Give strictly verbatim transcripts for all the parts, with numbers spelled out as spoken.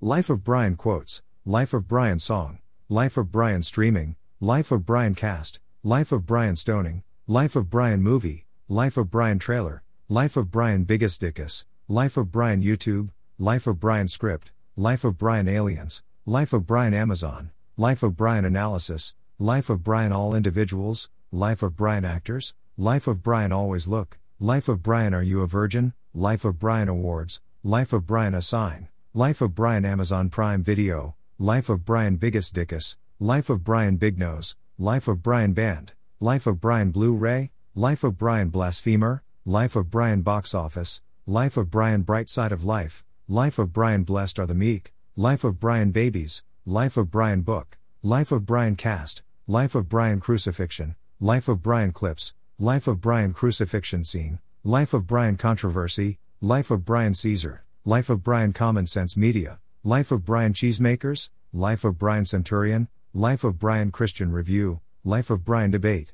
Life of Brian quotes, Life of Brian song, Life of Brian streaming, Life of Brian cast, Life of Brian stoning, Life of Brian movie, Life of Brian trailer, Life of Brian Biggus Dickus, Life of Brian YouTube, Life of Brian script, Life of Brian aliens, Life of Brian Amazon, Life of Brian analysis, Life of Brian all individuals, Life of Brian actors, Life of Brian always look, Life of Brian are you a virgin, Life of Brian awards, Life of Brian assign, Life of Brian Amazon Prime Video, Life of Brian Biggus Dickus, Life of Brian Big Nose, Life of Brian Band, Life of Brian Blu-ray, Life of Brian Blasphemer, Life of Brian Box Office, Life of Brian Bright Side of Life, Life of Brian Blessed Are the Meek, Life of Brian Babies, Life of Brian Book, Life of Brian Cast, Life of Brian Crucifixion, Life of Brian Clips, Life of Brian Crucifixion Scene, Life of Brian Controversy, Life of Brian Caesar, Life of Brian Common Sense Media, Life of Brian Cheesemakers, Life of Brian Centurion, Life of Brian Christian Review, Life of Brian Debate,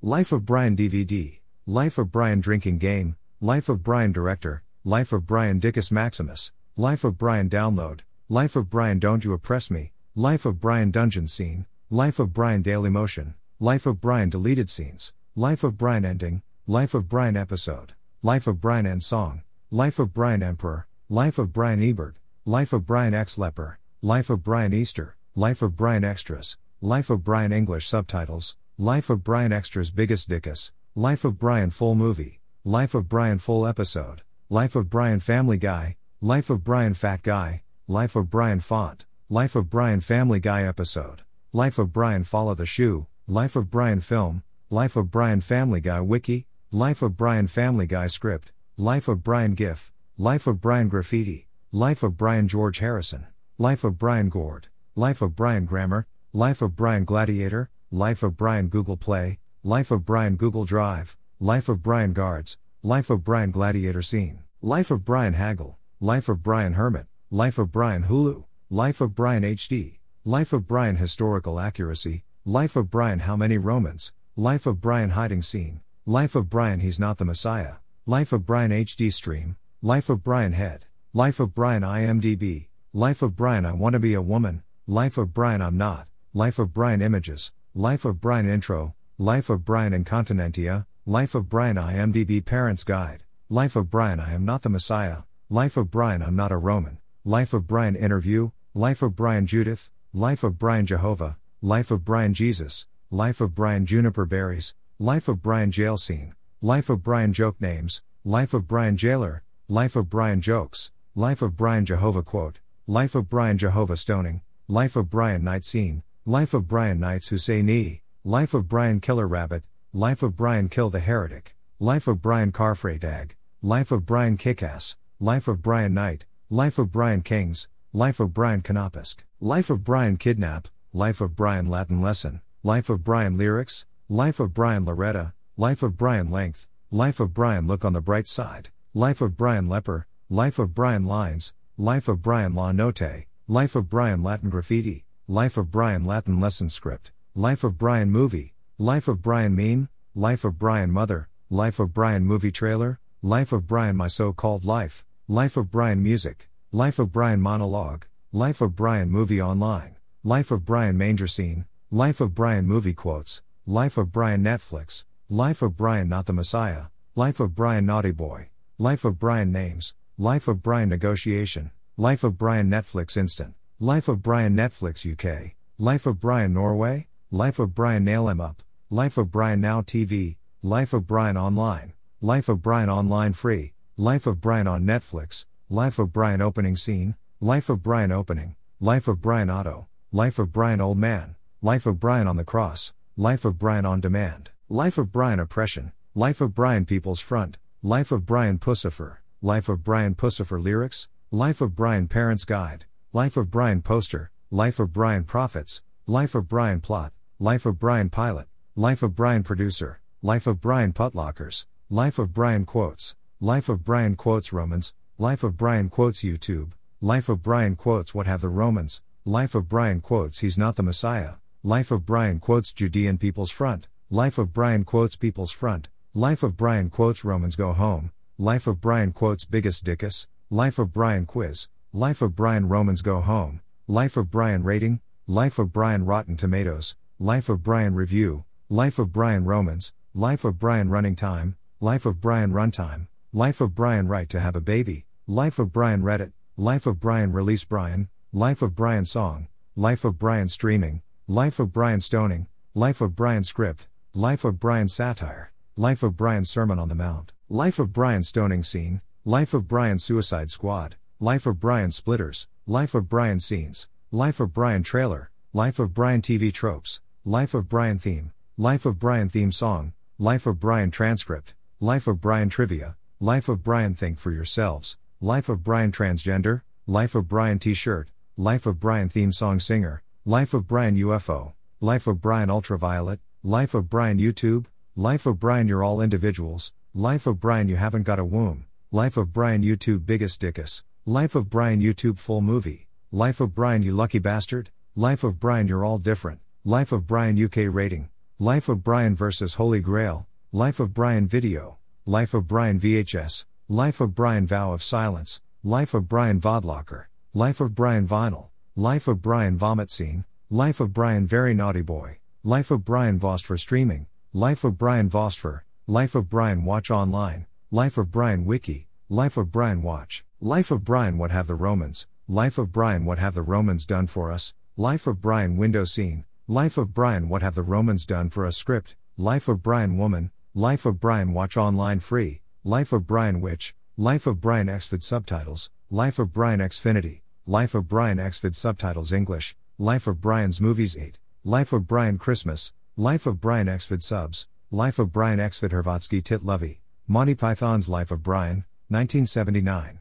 Life of Brian D V D, Life of Brian Drinking Game, Life of Brian Director, Life of Brian Dickus Maximus, Life of Brian Download, Life of Brian Don't You Oppress Me, Life of Brian Dungeon Scene, Life of Brian Daily Motion, Life of Brian Deleted Scenes, Life of Brian Ending, Life of Brian Episode, Life of Brian End Song, Life of Brian Emperor, Life of Brian Ebert, Life of Brian X Leper, Life of Brian Easter, Life of Brian Extras, Life of Brian English Subtitles, Life of Brian Extras Biggus Dickus, Life of Brian Full Movie, Life of Brian Full Episode, Life of Brian Family Guy, Life of Brian Fat Guy, Life of Brian Font, Life of Brian Family Guy Episode, Life of Brian Follow the Shoe, Life of Brian Film, Life of Brian Family Guy Wiki, Life of Brian Family Guy Script, Life of Brian GIF, Life of Brian Graffiti, Life of Brian George Harrison, Life of Brian Gord, Life of Brian Grammar, Life of Brian Gladiator, Life of Brian Google Play, Life of Brian Google Drive, Life of Brian Guards, Life of Brian Gladiator Scene, Life of Brian Haggle, Life of Brian Hermit, Life of Brian Hulu, Life of Brian H D, Life of Brian Historical Accuracy, Life of Brian How Many Romans, Life of Brian Hiding Scene, Life of Brian He's Not the Messiah, Life of Brian H D Stream, Life of Brian Head, Life of Brian I M D B, Life of Brian I Wanna Be a Woman, Life of Brian I'm Not, Life of Brian Images, Life of Brian Intro, Life of Brian Incontinentia, Life of Brian I M D B Parents Guide, Life of Brian I Am Not the Messiah, Life of Brian I'm Not a Roman, Life of Brian Interview, Life of Brian Judith, Life of Brian Jehovah, Life of Brian Jesus, Life of Brian Juniper Berries, Life of Brian Jail Scene, Life of Brian Joke Names, Life of Brian Jailer, Life of Brian Jokes, Life of Brian Jehovah Quote, Life of Brian Jehovah Stoning, Life of Brian Night Scene, Life of Brian Knights Who Say Nee, Life of Brian Killer Rabbit, Life of Brian Kill the Heretic, Life of Brian Carfreydag, Life of Brian Kickass, Life of Brian Knight, Life of Brian Kings, Life of Brian Canopisk, Life of Brian Kidnap, Life of Brian Latin Lesson, Life of Brian Lyrics, Life of Brian Loretta, Life of Brian Length, Life of Brian Look on the Bright Side, Life of Brian Leper, Life of Brian Lines, Life of Brian La Note, Life of Brian Latin Graffiti, Life of Brian Latin Lesson Script, Life of Brian Movie, Life of Brian Meme, Life of Brian Mother, Life of Brian Movie Trailer, Life of Brian My So-Called Life, Life of Brian Music, Life of Brian Monologue, Life of Brian Movie Online, Life of Brian Manger Scene, Life of Brian Movie Quotes, Life of Brian Netflix, Life of Brian Not the Messiah, Life of Brian Naughty Boy, Life of Brian Names, Life of Brian Negotiation, Life of Brian Netflix Instant, Life of Brian Netflix U K, Life of Brian Norway, Life of Brian Nail Em Up, Life of Brian Now T V, Life of Brian Online, Life of Brian Online Free, Life of Brian on Netflix, Life of Brian Opening Scene, Life of Brian Opening, Life of Brian Otto, Life of Brian Old Man, Life of Brian on the Cross, Life of Brian On Demand, Life of Brian Oppression, Life of Brian People's Front, Life of Brian Pussifer, Life of Brian Pussifer Lyrics, Life of Brian Parents Guide, Life of Brian Poster, Life of Brian Prophets, Life of Brian Plot, Life of Brian Pilot, Life of Brian Producer, Life of Brian Putlockers, Life of Brian Quotes, Life of Brian Quotes Romans, Life of Brian Quotes YouTube, Life of Brian Quotes What Have the Romans, Life of Brian Quotes He's Not the Messiah, Life of Brian Quotes Judean People's Front, Life of Brian Quotes People's Front, Life of Brian Quotes Romans Go Home, Life of Brian Quotes Biggus Dickus, Life of Brian Quiz, Life of Brian Romans Go Home, Life of Brian Rating, Life of Brian Rotten Tomatoes, Life of Brian Review, Life of Brian Romans, Life of Brian Running Time, Life of Brian Runtime, Life of Brian Right to Have a Baby, Life of Brian Reddit, Life of Brian Release Brian, Life of Brian Song, Life of Brian Streaming, Life of Brian Stoning, Life of Brian Script, Life of Brian Satire, Life of Brian Sermon on the Mount, Life of Brian Stoning Scene, Life of Brian Suicide Squad, Life of Brian Splitters, Life of Brian Scenes, Life of Brian Trailer, Life of Brian T V Tropes, Life of Brian Theme, Life of Brian Theme Song, Life of Brian Transcript, Life of Brian Trivia, Life of Brian Think for Yourselves, Life of Brian Transgender, Life of Brian T-Shirt, Life of Brian Theme Song Singer, Life of Brian U F O, Life of Brian Ultraviolet, Life of Brian YouTube, Life of Brian You're All Individuals, Life of Brian You Haven't Got a Womb, Life of Brian YouTube Biggus Dickus, Life of Brian YouTube Full Movie, Life of Brian You Lucky Bastard, Life of Brian You're All Different, Life of Brian U K Rating, Life of Brian versus. Holy Grail, Life of Brian Video, Life of Brian V H S, Life of Brian Vow of Silence, Life of Brian Vodlocker, Life of Brian Vinyl, Life of Brian Vomit Scene, Life of Brian Very Naughty Boy, Life of Brian Vost for Streaming, Life of Brian Vost for, Life of Brian Watch Online, Life of Brian Wiki, Life of Brian Watch, Life of Brian What Have the Romans, Life of Brian What Have the Romans Done for Us, Life of Brian Window Scene, Life of Brian What Have the Romans Done for Us Script, Life of Brian Woman, Life of Brian Watch Online Free, Life of Brian Witch, Life of Brian Xvid Subtitles, Life of Brian Xfinity, Life of Brian Xvid Subtitles English, Life of Brian's Movies eight, Life of Brian Christmas, Life of Brian Xvid Subs, Life of Brian Xvid Hrvatsky Tit Lovey, Monty Python's Life of Brian, nineteen seventy-nine.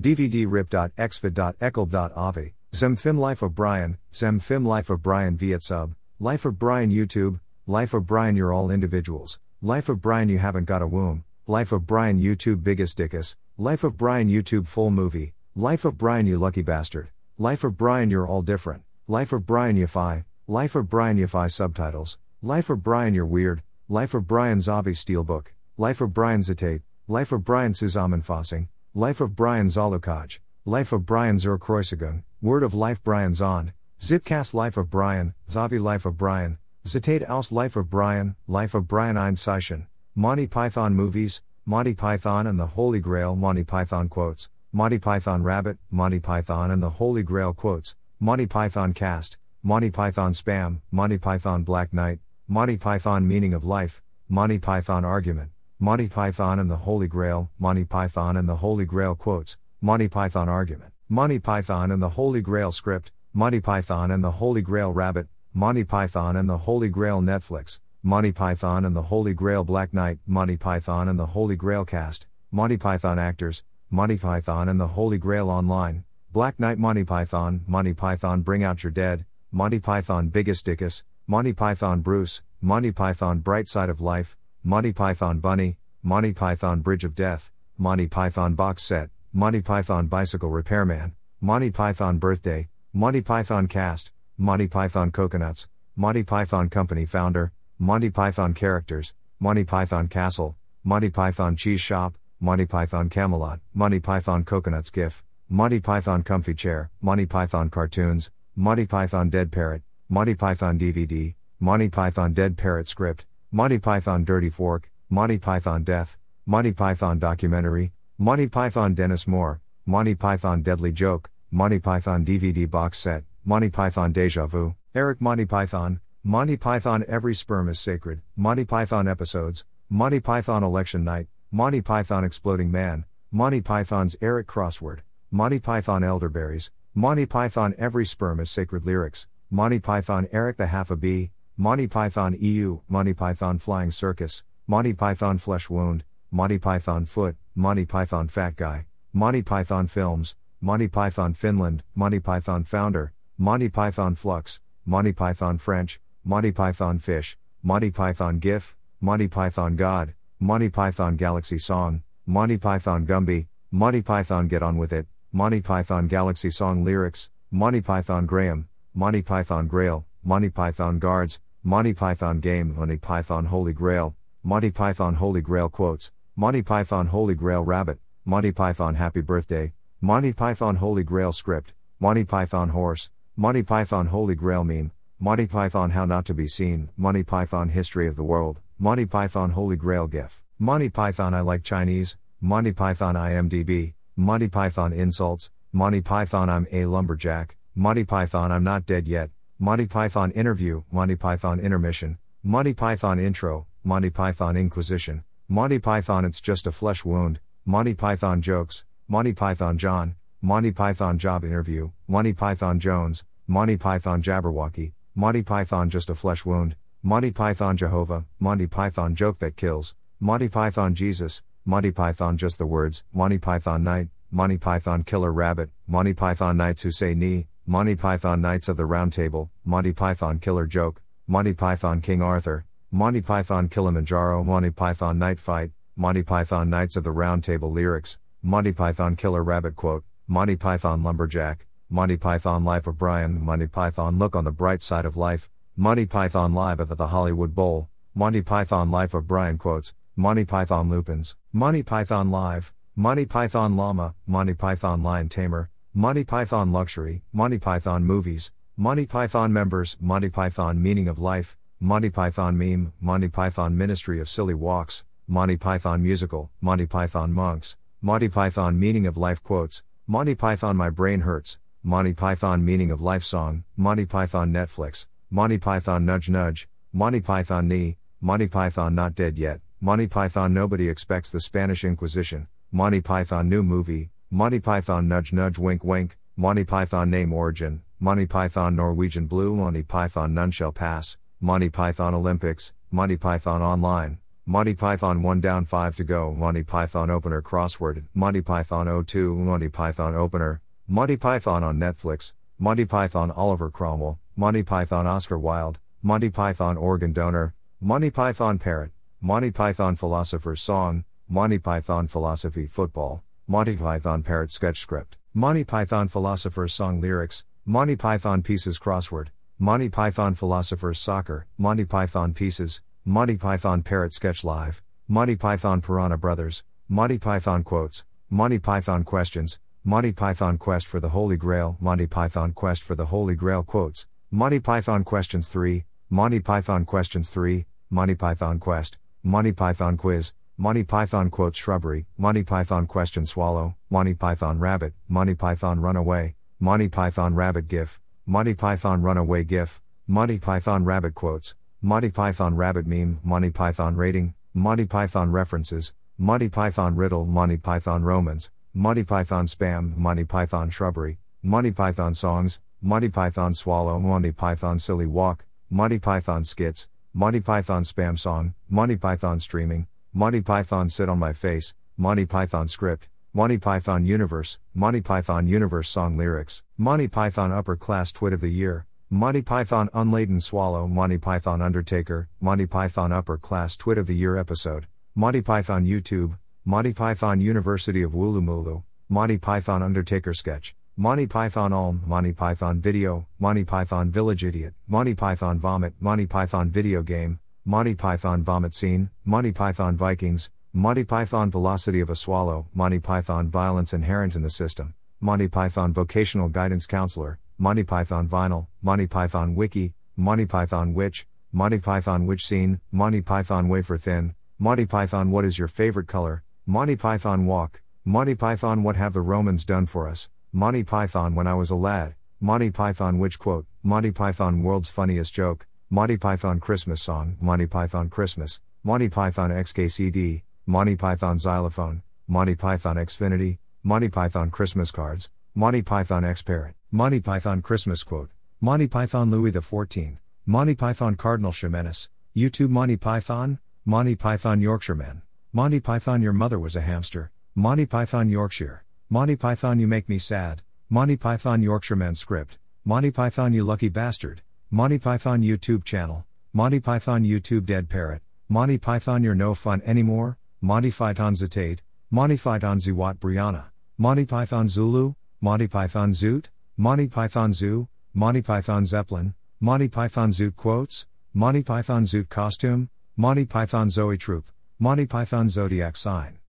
D V D rip.xvid.eklb.avi, Zem Film Life of Brian, Zem Film Life of Brian Viet Sub, Life of Brian YouTube, Life of Brian You're All Individuals, Life of Brian You Haven't Got a Womb, Life of Brian YouTube Biggus Dickus, Life of Brian YouTube Full Movie, Life of Brian You Lucky Bastard, Life of Brian You're All Different, Life of Brian Yafai, Life of Brian Yafai Subtitles, Life of Brian You're Weird, Life of Brian Zavi Steelbook, Life of Brian Zatate, Life of Brian Zusammenfassung, Life of Brian Zalukaj, Life of Brian Zur Kreuzigung, Word of Life Brian Zond, Zipcast Life of Brian, Zavi Life of Brian, Zatate aus Life of Brian, Life of Brian Ein Zeichen, Monty Python Movies, Monty Python and the Holy Grail Monty Python Quotes, Monty Python Rabbit, Monty Python and the Holy Grail Quotes, Monty Python Cast, Monty Python Spam, Monty Python Black Knight, Monty Python Meaning of Life, Monty Python Argument, Monty Python and the Holy Grail, Monty Python and the Holy Grail Quotes, Monty Python Argument, Monty Python and the Holy Grail Script, Monty Python and the Holy Grail Rabbit, Monty Python and the Holy Grail Netflix, Monty Python and the Holy Grail Black Knight, Monty Python and the Holy Grail Cast, Monty Python Actors, Monty Python and the Holy Grail Online, Black Knight Monty Python, Monty Python Bring Out Your Dead, Monty Python Biggus Dickus, Monty Python Bruce, Monty Python Bright Side of Life, Monty Python Bunny, Monty Python Bridge of Death, Monty Python Box Set, Monty Python Bicycle Repairman, Monty Python Birthday, Monty Python Cast, Monty Python Coconuts, Monty Python Company Founder, Monty Python Characters, Monty Python Castle, Monty Python Cheese Shop, Monty Python Camelot, Monty Python Coconuts GIF, Monty Python Comfy Chair, Monty Python Cartoons, Monty Python Dead Parrot, Monty Python D V D, Monty Python Dead Parrot Script, Monty Python Dirty Fork, Monty Python Death, Monty Python Documentary, Monty Python Dennis Moore, Monty Python Deadly Joke, Monty Python D V D Box Set, Monty Python Deja Vu, Eric Monty Python, Monty Python Every Sperm is Sacred, Monty Python Episodes, Monty Python Election Night, Monty Python Exploding Man, Monty Python's Eric Crossword, Monty Python Elderberries, Monty Python Every Sperm is Sacred Lyrics, Monty Python Eric the Half a Bee, Monty Python E U, Monty Python Flying Circus, Monty Python Flesh Wound, Monty Python Foot, Monty Python Fat Guy, Monty Python Films, Monty Python Finland, Monty Python Founder, Monty Python Flux, Monty Python French, Monty Python Fish, Monty Python GIF, Monty Python God, Monty Python Galaxy Song, Monty Python Gumby, Monty Python Get On With It, Monty Python Galaxy Song Lyrics, Monty Python Graham, Monty Python Grail, Monty Python Guards, Monty Python Game, Monty Python Holy Grail, Monty Python Holy Grail Quotes, Monty Python Holy Grail Rabbit, Monty Python Happy Birthday, Monty Python Holy Grail script, Monty Python horse, Monty Python Holy Grail meme, Monty Python How Not to Be Seen, Monty Python History of the World, Monty Python Holy Grail GIF, Monty Python I Like Chinese, Monty Python I M D B, Monty Python Insults, Monty Python I'm a Lumberjack, Monty Python I'm Not Dead Yet, Monty Python Interview, Monty Python Intermission, Monty Python Intro, Monty Python Inquisition, Monty Python It's Just a Flesh Wound, Monty Python Jokes, Monty Python John, Monty Python Job Interview, Monty Python Jones, Monty Python Jabberwocky, Monty Python Just a Flesh Wound, Monty Python Jehovah, Monty Python Joke That Kills, Monty Python Jesus, Monty Python Just the Words, Monty Python Knight, Monty Python Killer Rabbit, Monty Python Knights Who Say Nee, Monty Python Knights of the Round Table, Monty Python Killer Joke, Monty Python King Arthur, Monty Python Kilimanjaro, Monty Python Night Fight, Monty Python Knights of the Round Table lyrics, Monty Python Killer Rabbit quote, Monty Python Lumberjack, Monty Python Life of Brian, Monty Python Look on the Bright Side of Life, Monty Python Live at the Hollywood Bowl, Monty Python Life of Brian quotes, Monty Python Lupins, Monty Python Live, Monty Python Llama, Monty Python Lion Tamer, Monty Python Luxury, Monty Python Movies, Monty Python Members, Monty Python Meaning of Life, Monty Python Meme, Monty Python Ministry of Silly Walks, Monty Python Musical, Monty Python Monks, Monty Python Meaning of Life quotes, Monty Python My Brain Hurts, Monty Python Meaning of Life Song, Monty Python Netflix, Monty Python Nudge Nudge, Monty Python Nee, Monty Python Not Dead Yet, Monty Python Nobody Expects the Spanish Inquisition, Monty Python New Movie, Monty Python Nudge Nudge Wink Wink, Monty Python Name Origin, Monty Python Norwegian Blue, Monty Python None Shall Pass, Monty Python Olympics, Monty Python Online, Monty Python one down five to go, Monty Python Opener Crossword, Monty Python oh two, Monty Python Opener, Monty Python on Netflix, Monty Python Oliver Cromwell, Monty Python Oscar Wilde, Monty Python Organ Donor, Monty Python Parrot, Monty Python Philosopher's Song, Monty Python Philosophy Football, Monty Python Parrot Sketch Script, Monty Python Philosopher's Song Lyrics, Monty Python Pieces Crossword, Monty Python Philosopher's Soccer, Monty Python Pieces, Monty Python Parrot Sketch Live, Monty Python Piranha Brothers, Monty Python Quotes, Monty Python Questions, Monty Python Quest for the Holy Grail, Monty Python Quest for the Holy Grail quotes, Monty Python Questions three, Monty Python Questions three, Monty Python Quest, Monty Python Quiz, Monty Python Quotes Shrubbery, Monty Python Question Swallow, Monty Python Rabbit, Monty Python Runaway, Monty Python Rabbit GIF, Monty Python Runaway GIF, Monty Python Rabbit Quotes, Monty Python Rabbit Meme, Monty Python Rating, Monty Python References, Monty Python Riddle, Monty Python Romans, Monty Python Spam, Monty Python Shrubbery, Monty Python Songs, Monty Python Swallow, Monty Python Silly Walk, Monty Python Skits, Monty Python Spam Song, Monty Python Streaming, Monty Python Sit on My Face, Monty Python Script, Monty Python Universe, Monty Python Universe Song Lyrics, Monty Python Upper Class Twit of the Year, Monty Python Unladen Swallow, Monty Python Undertaker, Monty Python Upper Class Twit of the Year Episode, Monty Python YouTube, Monty Python University of Woolloomooloo, Monty Python Undertaker Sketch, Monty Python Ulm, Monty Python Video, Monty Python Village Idiot, Monty Python Vomit, Monty Python Video Game, Monty Python Vomit Scene, Monty Python Vikings, Monty Python Velocity of a Swallow, Monty Python Violence Inherent in the System, Monty Python Vocational Guidance Counselor, Monty Python Vinyl, Monty Python Wiki, Monty Python Witch, Monty Python Witch Scene, Monty Python Wafer Thin, Monty Python What Is Your Favorite Color, Monty Python Walk, Monty Python What Have the Romans Done For Us, Monty Python When I Was a Lad, Monty Python Witch Quote, Monty Python World's Funniest Joke, Monty Python Christmas Song, Monty Python Christmas, Monty Python X K C D, Monty Python Xylophone, Monty Python Xfinity, Monty Python Christmas Cards, Monty Python X Parrot, Monty Python Christmas Quote, Monty Python Louis the fourteenth, Monty Python Cardinal Ximenes, YouTube Monty Python, Monty Python Yorkshireman, Monty Python Your Mother Was a Hamster, Monty Python Yorkshire, Monty Python You Make Me Sad, Monty Python Yorkshireman Script, Monty Python You Lucky Bastard, Monty Python YouTube Channel, Monty Python YouTube Dead Parrot, Monty Python You're No Fun Anymore, Monty Python Zatate, Monty Python Ziwat Brianna, Monty Python Zulu, Monty Python Zoot, Monty Python Zoo, Monty Python Zeppelin, Monty Python Zoot Quotes, Monty Python Zoot Costume, Monty Python Zoe Troop, Monty Python Zodiac Sign.